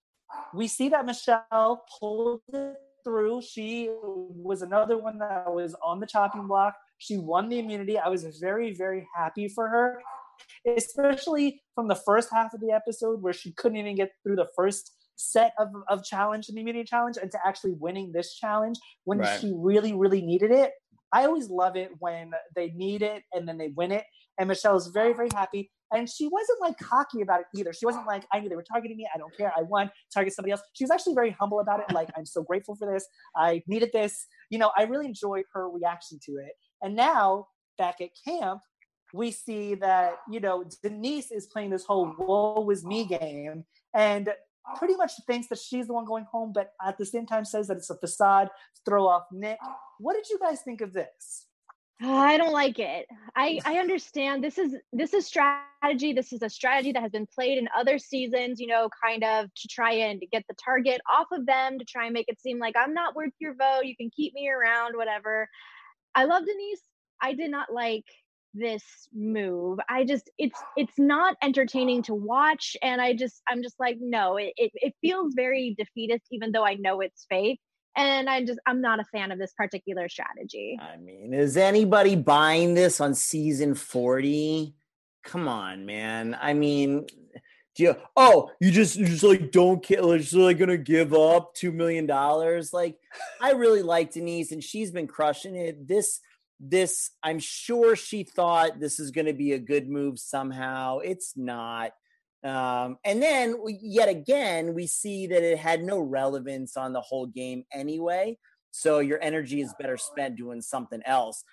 we see that Michelle pulled it through. She was another one that was on the chopping block. She won the immunity. I was very, very happy for her, especially from the first half of the episode where she couldn't even get through the first set of challenge in the immunity challenge and to actually winning this challenge when she really, really needed it. I always love it when they need it and then they win it. And Michelle is very, very happy. And she wasn't like cocky about it either. She wasn't like, I knew they were targeting me. I don't care. I won. Target somebody else. She was actually very humble about it. Like, I'm so grateful for this. I needed this. I really enjoyed her reaction to it. And now back at camp, we see that, Denise is playing this whole woe is me game and pretty much thinks that she's the one going home, but at the same time says that it's a facade to throw off Nick. What did you guys think of this? I don't like it. I understand this is strategy. This is a strategy that has been played in other seasons, kind of to try and get the target off of them, to try and make it seem like I'm not worth your vote. You can keep me around, whatever. I love Denise. I did not like this move. It's not entertaining to watch. And I'm just like, no, it feels very defeatist, even though I know it's fake. And I'm not a fan of this particular strategy. I mean, is anybody buying this on season 40? Come on, man. I mean, you just like don't care. Just like gonna give up $2 million. Like, I really like Denise, and she's been crushing it. This, I'm sure she thought this is gonna be a good move somehow. It's not. And then yet again, we see that it had no relevance on the whole game anyway. So your energy is better spent doing something else.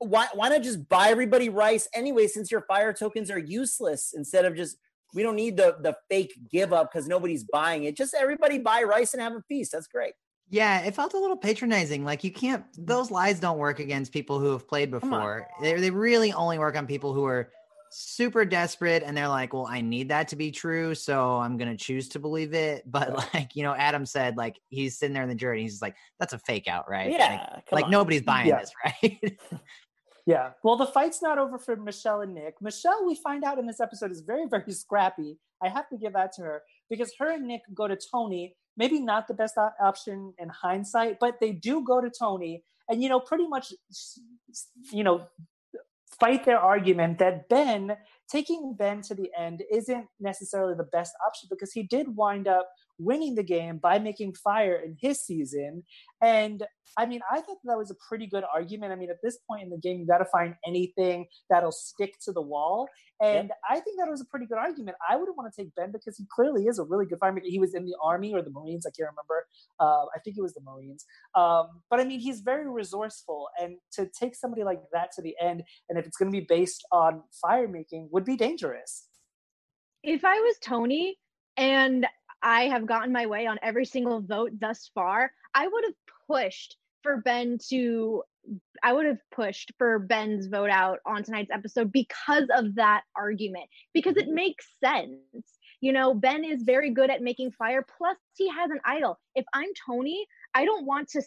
Why not just buy everybody rice anyway, since your fire tokens are useless, instead of just, we don't need the fake give up because nobody's buying it. Just everybody buy rice and have a feast. That's great. Yeah, it felt a little patronizing. Like, you can't, those lies don't work against people who have played before. They really only work on people who are super desperate and they're like, well, I need that to be true, so I'm gonna choose to believe it. But like, Adam said, like, he's sitting there in the jury and he's just like, that's a fake out, right? Yeah, like nobody's buying this, right? Yeah, well, the fight's not over for Michelle and Nick. Michelle, we find out in this episode, is very, very scrappy. I have to give that to her, because her and Nick go to Tony. Maybe not the best option in hindsight, but they do go to Tony and pretty much fight their argument that taking Ben to the end isn't necessarily the best option, because he did wind up winning the game by making fire in his season. And I mean, I thought that was a pretty good argument. I mean, at this point in the game, you got to find anything that'll stick to the wall. And yep, I think that was a pretty good argument. I wouldn't want to take Ben because he clearly is a really good firemaker. He was in the Army or the Marines. I can't remember. I think it was the Marines. But I mean, he's very resourceful, and to take somebody like that to the end, and if it's going to be based on fire making, would be dangerous. If I was Tony, and I have gotten my way on every single vote thus far, I would have pushed for Ben's vote out on tonight's episode because of that argument, because it makes sense. Ben is very good at making fire, plus he has an idol. If I'm Tony, I don't want to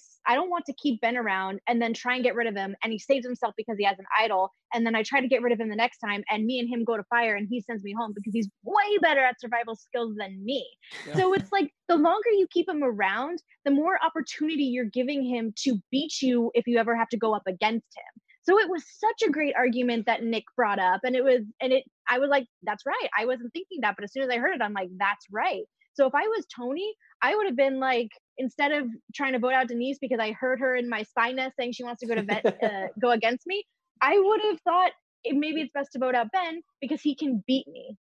keep Ben around and then try and get rid of him, and he saves himself because he has an idol, and then I try to get rid of him the next time, and me and him go to fire, and he sends me home because he's way better at survival skills than me. Yeah. So it's like, the longer you keep him around, the more opportunity you're giving him to beat you if you ever have to go up against him. So it was such a great argument that Nick brought up, I was like, that's right. I wasn't thinking that, but as soon as I heard it, I'm like, that's right. So if I was Tony, I would have been like, instead of trying to vote out Denise because I heard her in my spy nest saying she wants to go against me, I would have thought maybe it's best to vote out Ben because he can beat me.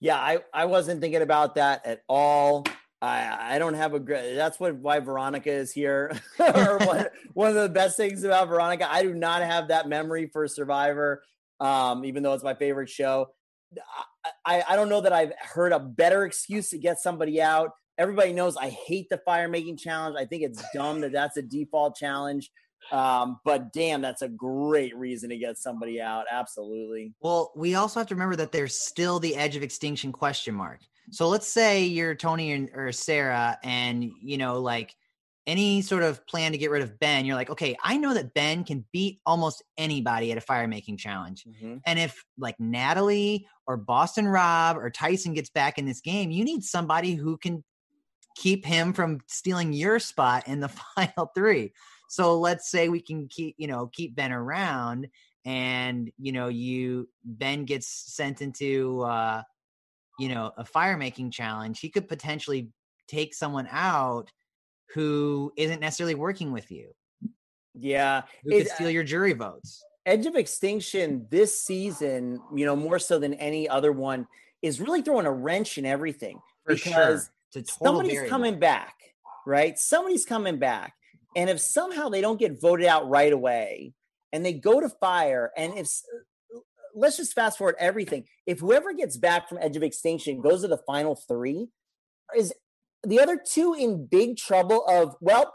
Yeah, I wasn't thinking about that at all. I don't have that's why Veronica is here. Or one of the best things about Veronica, I do not have that memory for Survivor, even though it's my favorite show. I don't know that I've heard a better excuse to get somebody out Everybody knows I hate the fire making challenge. I think it's dumb that that's a default challenge. But damn, that's a great reason to get somebody out. Absolutely. Well, we also have to remember that there's still the edge of extinction question mark. So let's say you're Tony or Sarah, and you know, like any sort of plan to get rid of Ben, you're like, okay, I know that Ben can beat almost anybody at a fire making challenge. Mm-hmm. And if like Natalie or Boston Rob or Tyson gets back in this game, you need somebody who can keep him from stealing your spot in the final three. So let's say we can keep Ben around, and Ben gets sent into a fire making challenge. He could potentially take someone out who isn't necessarily working with you. Yeah, who could steal your jury votes. Edge of Extinction this season, more so than any other one, is really throwing a wrench in everything because somebody's coming back, right? Somebody's coming back. And if somehow they don't get voted out right away and they go to fire, and if let's just fast forward everything. If whoever gets back from Edge of Extinction goes to the final three, is the other two in big trouble of, well,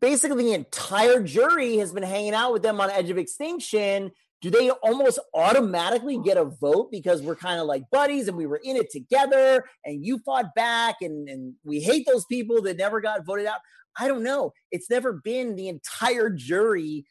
basically the entire jury has been hanging out with them on Edge of Extinction. Do they almost automatically get a vote because we're kind of like buddies and we were in it together and you fought back and we hate those people that never got voted out? I don't know. It's never been the entire jury,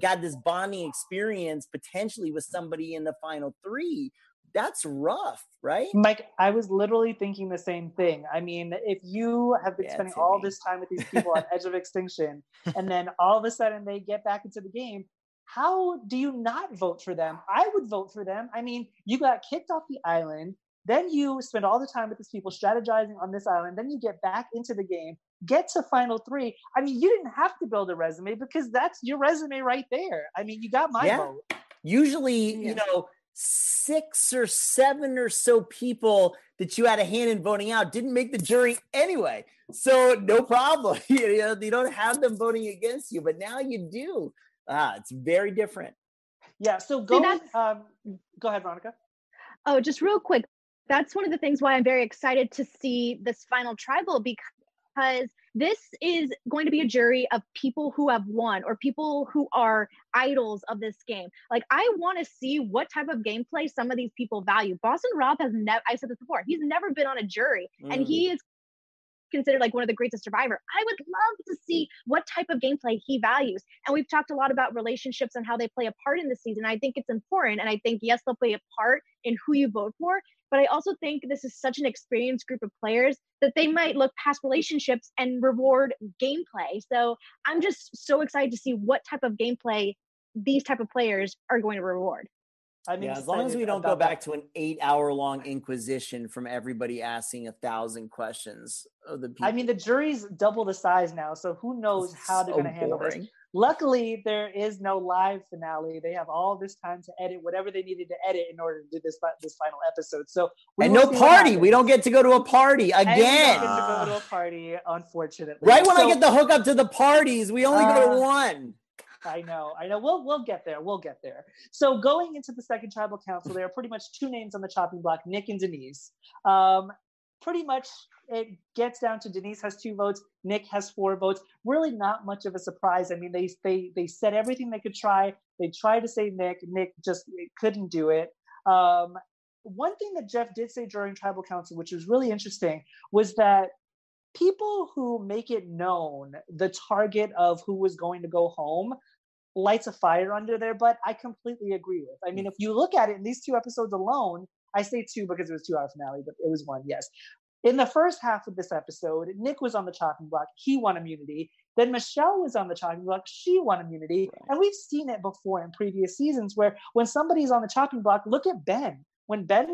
got this bonding experience potentially with somebody in the final three. That's rough, right? Mike, I was literally thinking the same thing. I mean, if you have been spending all this time with these people on Edge of Extinction, and then all of a sudden they get back into the game, how do you not vote for them? I would vote for them. I mean, you got kicked off the island. Then you spend all the time with these people strategizing on this island. Then you get back into the game, get to final three. I mean, you didn't have to build a resume because that's your resume right there. I mean, you got my vote. Usually, six or seven or so people that you had a hand in voting out didn't make the jury anyway. So no problem. You don't have them voting against you, but now you do. It's very different. Yeah. So go ahead, Veronica. Oh, just real quick. That's one of the things why I'm very excited to see this final tribal, because this is going to be a jury of people who have won or people who are idols of this game. Like, I want to see what type of gameplay some of these people value. Boston Rob has never, I've said this before, he's never been on a jury and he is considered like one of the greatest Survivor. I would love to see what type of gameplay he values. And we've talked a lot about relationships and how they play a part in this season. I think it's important. And I think, yes, they'll play a part in who you vote for. But I also think this is such an experienced group of players that they might look past relationships and reward gameplay. So I'm just so excited to see what type of gameplay these type of players are going to reward. As long as we don't go back to an 8-hour-long inquisition from everybody asking 1,000 questions of the people. I mean, the jury's double the size now, so who knows how they're going to handle this. Luckily, there is no live finale. They have all this time to edit whatever they needed to edit in order to do this final episode. So, and no party. We don't get to go to a party again. We don't get to go to a party, unfortunately. Right when I get the hookup to the parties, we only go to one. I know. We'll get there. We'll get there. So going into the second tribal council, there are pretty much two names on the chopping block, Nick and Denise. Pretty much it gets down to Denise has 2 votes. Nick has 4 votes. Really not much of a surprise. I mean, they said everything they could try. They tried to say Nick. Nick just couldn't do it. One thing that Jeff did say during tribal council, which was really interesting, was that people who make it known the target of who was going to go home lights a fire under their butt. I completely agree with. I mean, if you look at it in these 2 episodes alone, I say 2 because it was 2-hour finale, but it was 1, yes. In the first half of this episode, Nick was on the chopping block. He won immunity. Then Michelle was on the chopping block. She won immunity. And we've seen it before in previous seasons where when somebody's on the chopping block, look at Ben. When Ben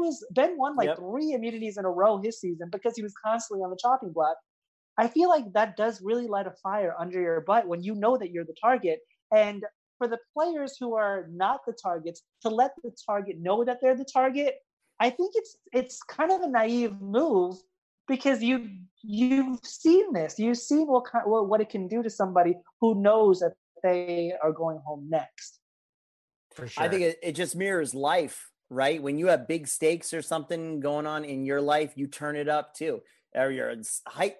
won 3 immunities in a row his season because he was constantly on the chopping block. I feel like that does really light a fire under your butt when you know that you're the target. And for the players who are not the targets, to let the target know that they're the target, I think it's kind of a naive move because you've seen this. You've seen what it can do to somebody who knows that they are going home next. For sure. I think it just mirrors life, right? When you have big stakes or something going on in your life, you turn it up too. or your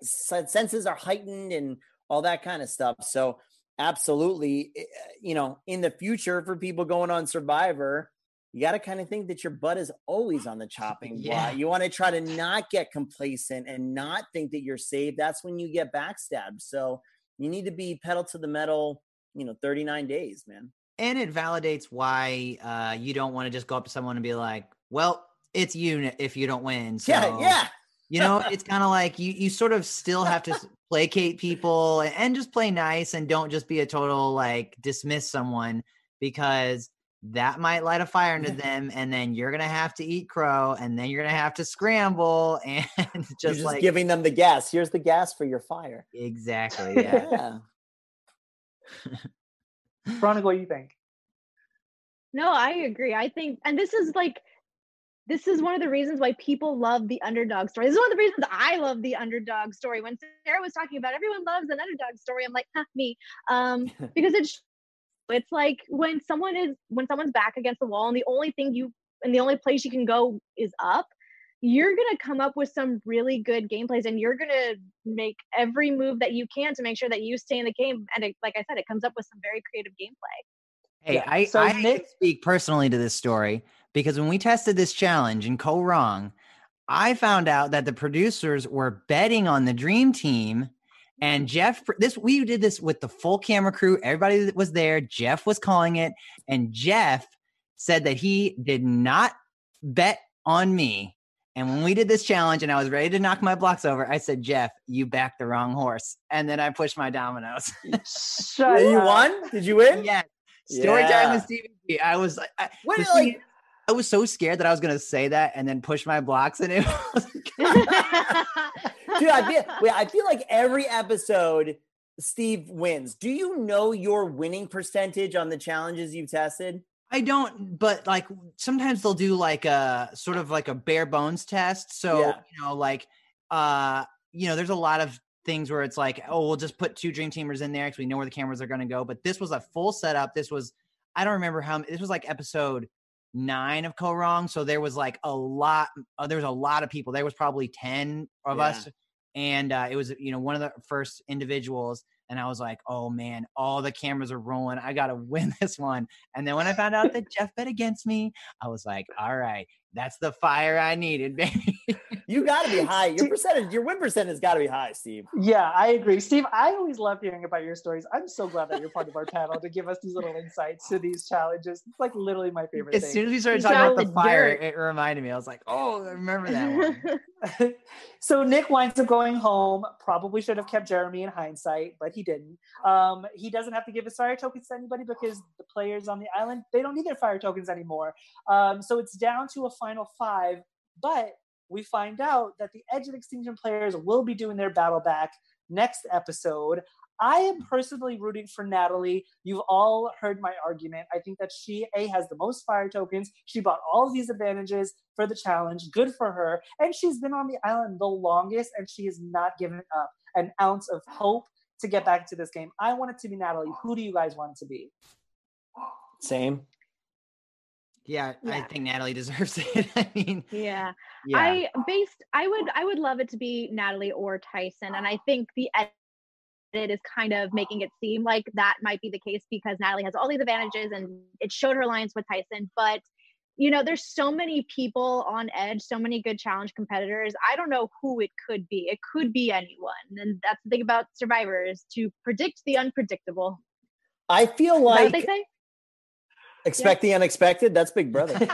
senses are heightened and all that kind of stuff. So absolutely, you know, in the future for people going on Survivor, you got to kind of think that your butt is always on the chopping block. Yeah. You want to try to not get complacent and not think that you're safe. That's when you get backstabbed. So you need to be pedal to the metal, you know, 39 days, man. And it validates why you don't want to just go up to someone and be like, well, it's you if you don't win. So, yeah. You know, it's kind of like you sort of still have to placate people and just play nice and don't just be a total like dismiss someone, because that might light a fire into them, and then you're going to have to eat crow, and then you're going to have to scramble, and just like giving them the gas. Here's the gas for your fire. Exactly. Yeah. Veronica, what do you think? No, I agree. I think, and this is one of the reasons why people love the underdog story. This is one of the reasons I love the underdog story. When Sarah was talking about everyone loves an underdog story, I'm like, huh, me. Because it's like when someone's back against the wall and the only thing and the only place you can go is up, you're going to come up with some really good game plays, and you're going to make every move that you can to make sure that you stay in the game. And it, like I said, it comes up with some very creative gameplay. Hey, yeah. I did speak personally to this story, because when we tested this challenge in Kaôh Rōng, I found out that the producers were betting on the dream team. And we did this with the full camera crew. Everybody that was there, Jeff was calling it. And Jeff said that he did not bet on me. And when we did this challenge and I was ready to knock my blocks over, I said, Jeff, you backed the wrong horse. And then I pushed my dominoes. You won? Did you win? Yes. Yeah. Story time with Stevie G. I was so scared that I was going to say that and then push my blocks, and it was dude, I feel like every episode Steve wins. Do you know your winning percentage on the challenges you've tested? I don't, but like sometimes they'll do like a sort of like a bare bones test. So, there's a lot of things where it's like, oh, we'll just put two dream teamers in there because we know where the cameras are going to go. But this was a full setup. This was like episode 9 of Kaôh Rōng. So there was like a lot of people. There was probably 10 of us. And it was, one of the first individuals. And I was like, oh man, all the cameras are rolling. I got to win this one. And then when I found out that Jeff bet against me, I was like, all right, that's the fire I needed, baby. You got to be high. Your win percentage has got to be high, Steve. Yeah, I agree. Steve, I always love hearing about your stories. I'm so glad that you're part of our panel to give us these little insights to these challenges. It's like literally my favorite thing. As soon as we started talking about the fire, it reminded me. I was like, oh, I remember that one. So Nick winds up going home. Probably should have kept Jeremy in hindsight, but he didn't. He doesn't have to give his fire tokens to anybody because the players on the island, they don't need their fire tokens anymore. So it's down to a final 5, but we find out that the Edge of Extinction players will be doing their battle back next episode. I am personally rooting for Natalie. You've all heard my argument. I think that she, has the most fire tokens. She bought all of these advantages for the challenge. Good for her. And she's been on the island the longest, and she has not given up an ounce of hope to get back to this game. I want it to be Natalie. Who do you guys want it to be? Same. Yeah, I think Natalie deserves it. I would love it to be Natalie or Tyson, and I think the edit is kind of making it seem like that might be the case because Natalie has all these advantages and it showed her alliance with Tyson. But there's so many people on Edge, so many good challenge competitors. I don't know who it could be. It could be anyone, and that's the thing about Survivor is to predict the unpredictable. I feel like. Is that what they say? Expect the unexpected. That's Big Brother. That's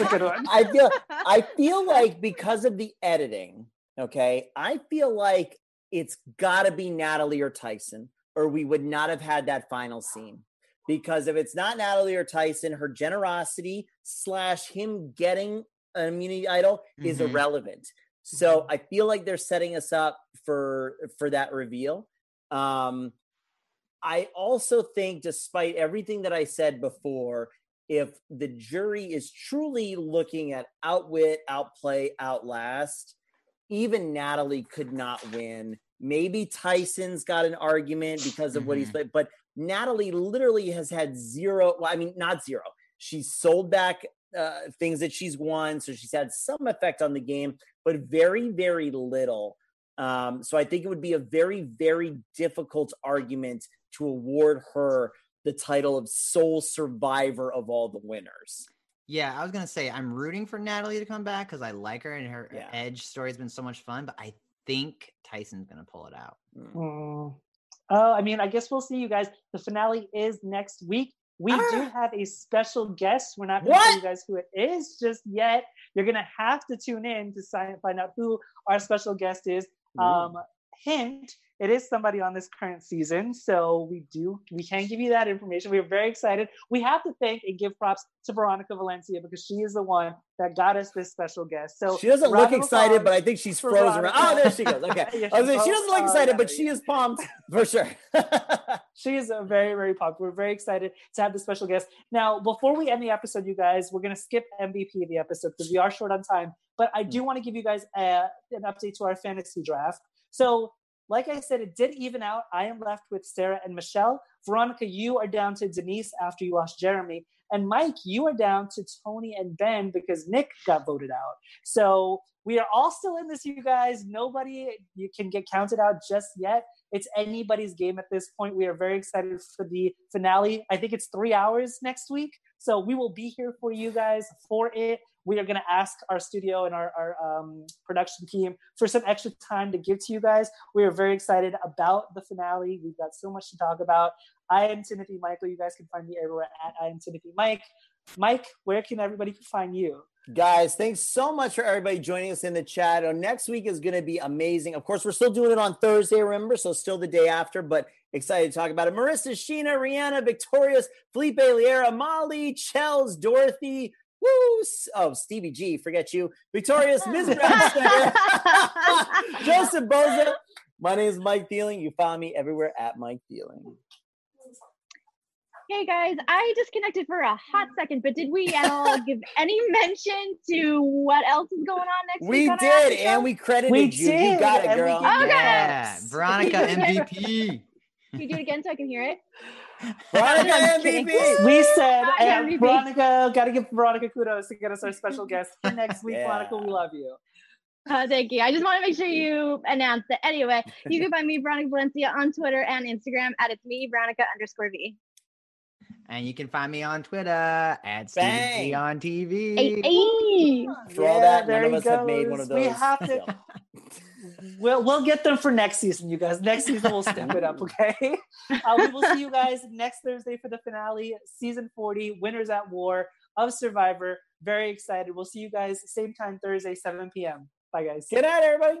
a good one. I feel like because of the editing, okay, I feel like it's got to be Natalie or Tyson, or we would not have had that final scene. Because if it's not Natalie or Tyson, her generosity / him getting an immunity idol is irrelevant. So I feel like they're setting us up for that reveal. I also think, despite everything that I said before, if the jury is truly looking at outwit, outplay, outlast, even Natalie could not win. Maybe Tyson's got an argument because of what he's played, but Natalie literally has had zero. Well, I mean, not zero. She sold back things that she's won. So she's had some effect on the game, but very, very little. So I think it would be a very, very difficult argument to award her the title of sole survivor of all the winners. Yeah, I was going to say, I'm rooting for Natalie to come back because I like her and her Edge story has been so much fun, but I think Tyson's going to pull it out. Oh, I mean, I guess we'll see, you guys. The finale is next week. We do have a special guest. We're not going to tell you guys who it is just yet. You're going to have to tune in to find out who our special guest is. Hint, it is somebody on this current season, so we can give you that information. We are very excited. We have to thank and give props to Veronica Valencia because she is the one that got us this special guest. So she doesn't look excited, but I think she's frozen. Oh, there she goes. Okay, she doesn't look excited, but she is pumped for sure. She is very, very pumped. We're very excited to have the special guest. Now, before we end the episode, you guys, we're going to skip MVP of the episode because we are short on time. But I do want to give you guys an update to our fantasy draft. So, like I said, it did even out. I am left with Sarah and Michelle. Veronica, you are down to Denise after you lost Jeremy. And Mike, you are down to Tony and Ben because Nick got voted out. So we are all still in this, you guys. You can get counted out just yet. It's anybody's game at this point. We are very excited for the finale. I think it's 3 hours next week. So we will be here for you guys for it. We are going to ask our studio and our production team for some extra time to give to you guys. We are very excited about the finale. We've got so much to talk about. I am Timothy Michael. You guys can find me everywhere at I am Timothy Mike. Mike, where can everybody find you? Guys, thanks so much for everybody joining us in the chat. Next week is going to be amazing. Of course, we're still doing it on Thursday, remember? So still the day after, but excited to talk about it. Marissa, Sheena, Rihanna, Victorious, Felipe, Liera, Molly, Chels, Dorothy, woo! Oh, Stevie G, forget you. Victorious, Ms. Brad Joseph Boza. My name is Mike Thieling. You find me everywhere at Mike Thieling. Hey guys, I disconnected for a hot second, but did we at all give any mention to what else is going on next week? We did, and we credited you. You got it, girl. Okay. Yeah. Veronica MVP. Can you do it again so I can hear it? Veronica MVP. We said Veronica, gotta give Veronica kudos to get us our special guest for next week. Yeah. Veronica, we love you. Thank you. I just want to make sure you announce that. Anyway, you can find me, Veronica Valencia, on Twitter and Instagram at it's me, Veronica_V. And you can find me on Twitter at Steve G on TV. For all that, none of us have made one of those. We have to. We'll get them for next season, you guys. Next season, we'll step it up, okay? We will see you guys next Thursday for the finale, Season 40, Winners at War of Survivor. Very excited. We'll see you guys same time Thursday, 7 p.m. Bye, guys. Good night, everybody.